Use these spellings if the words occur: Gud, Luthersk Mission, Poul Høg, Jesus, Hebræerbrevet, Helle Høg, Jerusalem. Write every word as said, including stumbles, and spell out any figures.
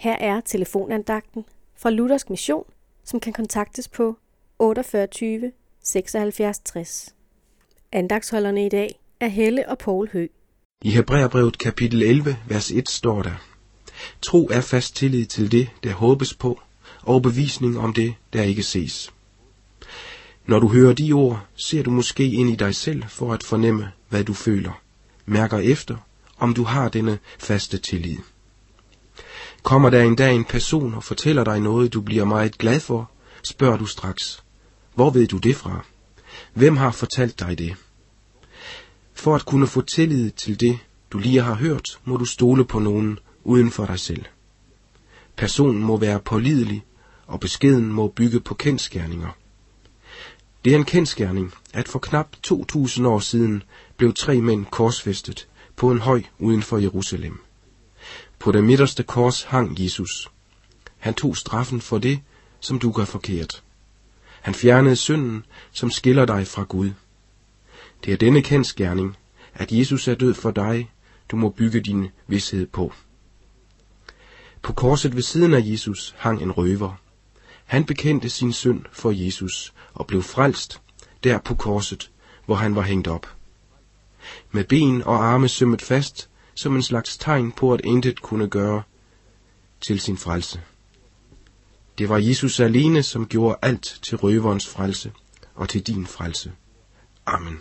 Her er telefonandagten fra Luthersk Mission, som kan kontaktes på otteogfyrre tyve syvoghalvfjerds tres. Andagsholderne i dag er Helle og Poul Høg. I Hebræerbrevet kapitel elleve, vers et står der: Tro er fast tillid til det, der håbes på, og bevisning om det, der ikke ses. Når du hører de ord, ser du måske ind i dig selv for at fornemme, hvad du føler. Mærker efter, om du har denne faste tillid. Kommer der en dag en person og fortæller dig noget, du bliver meget glad for, spørger du straks: Hvor ved du det fra? Hvem har fortalt dig det? For at kunne få tillid til det, du lige har hørt, må du stole på nogen uden for dig selv. Personen må være pålidelig, og beskeden må bygge på kendsgerninger. Det er en kendsgerning, at for knap to tusind år siden blev tre mænd korsfæstet på en høj uden for Jerusalem. På det midterste kors hang Jesus. Han tog straffen for det, som du gør forkert. Han fjernede synden, som skiller dig fra Gud. Det er denne kendsgerning, at Jesus er død for dig, du må bygge din vished på. På korset ved siden af Jesus hang en røver. Han bekendte sin synd for Jesus og blev frelst der på korset, hvor han var hængt op. Med ben og arme sømmet fast, som en slags tegn på, at intet kunne gøre til sin frelse. Det var Jesus alene, som gjorde alt til røverens frelse og til din frelse. Amen.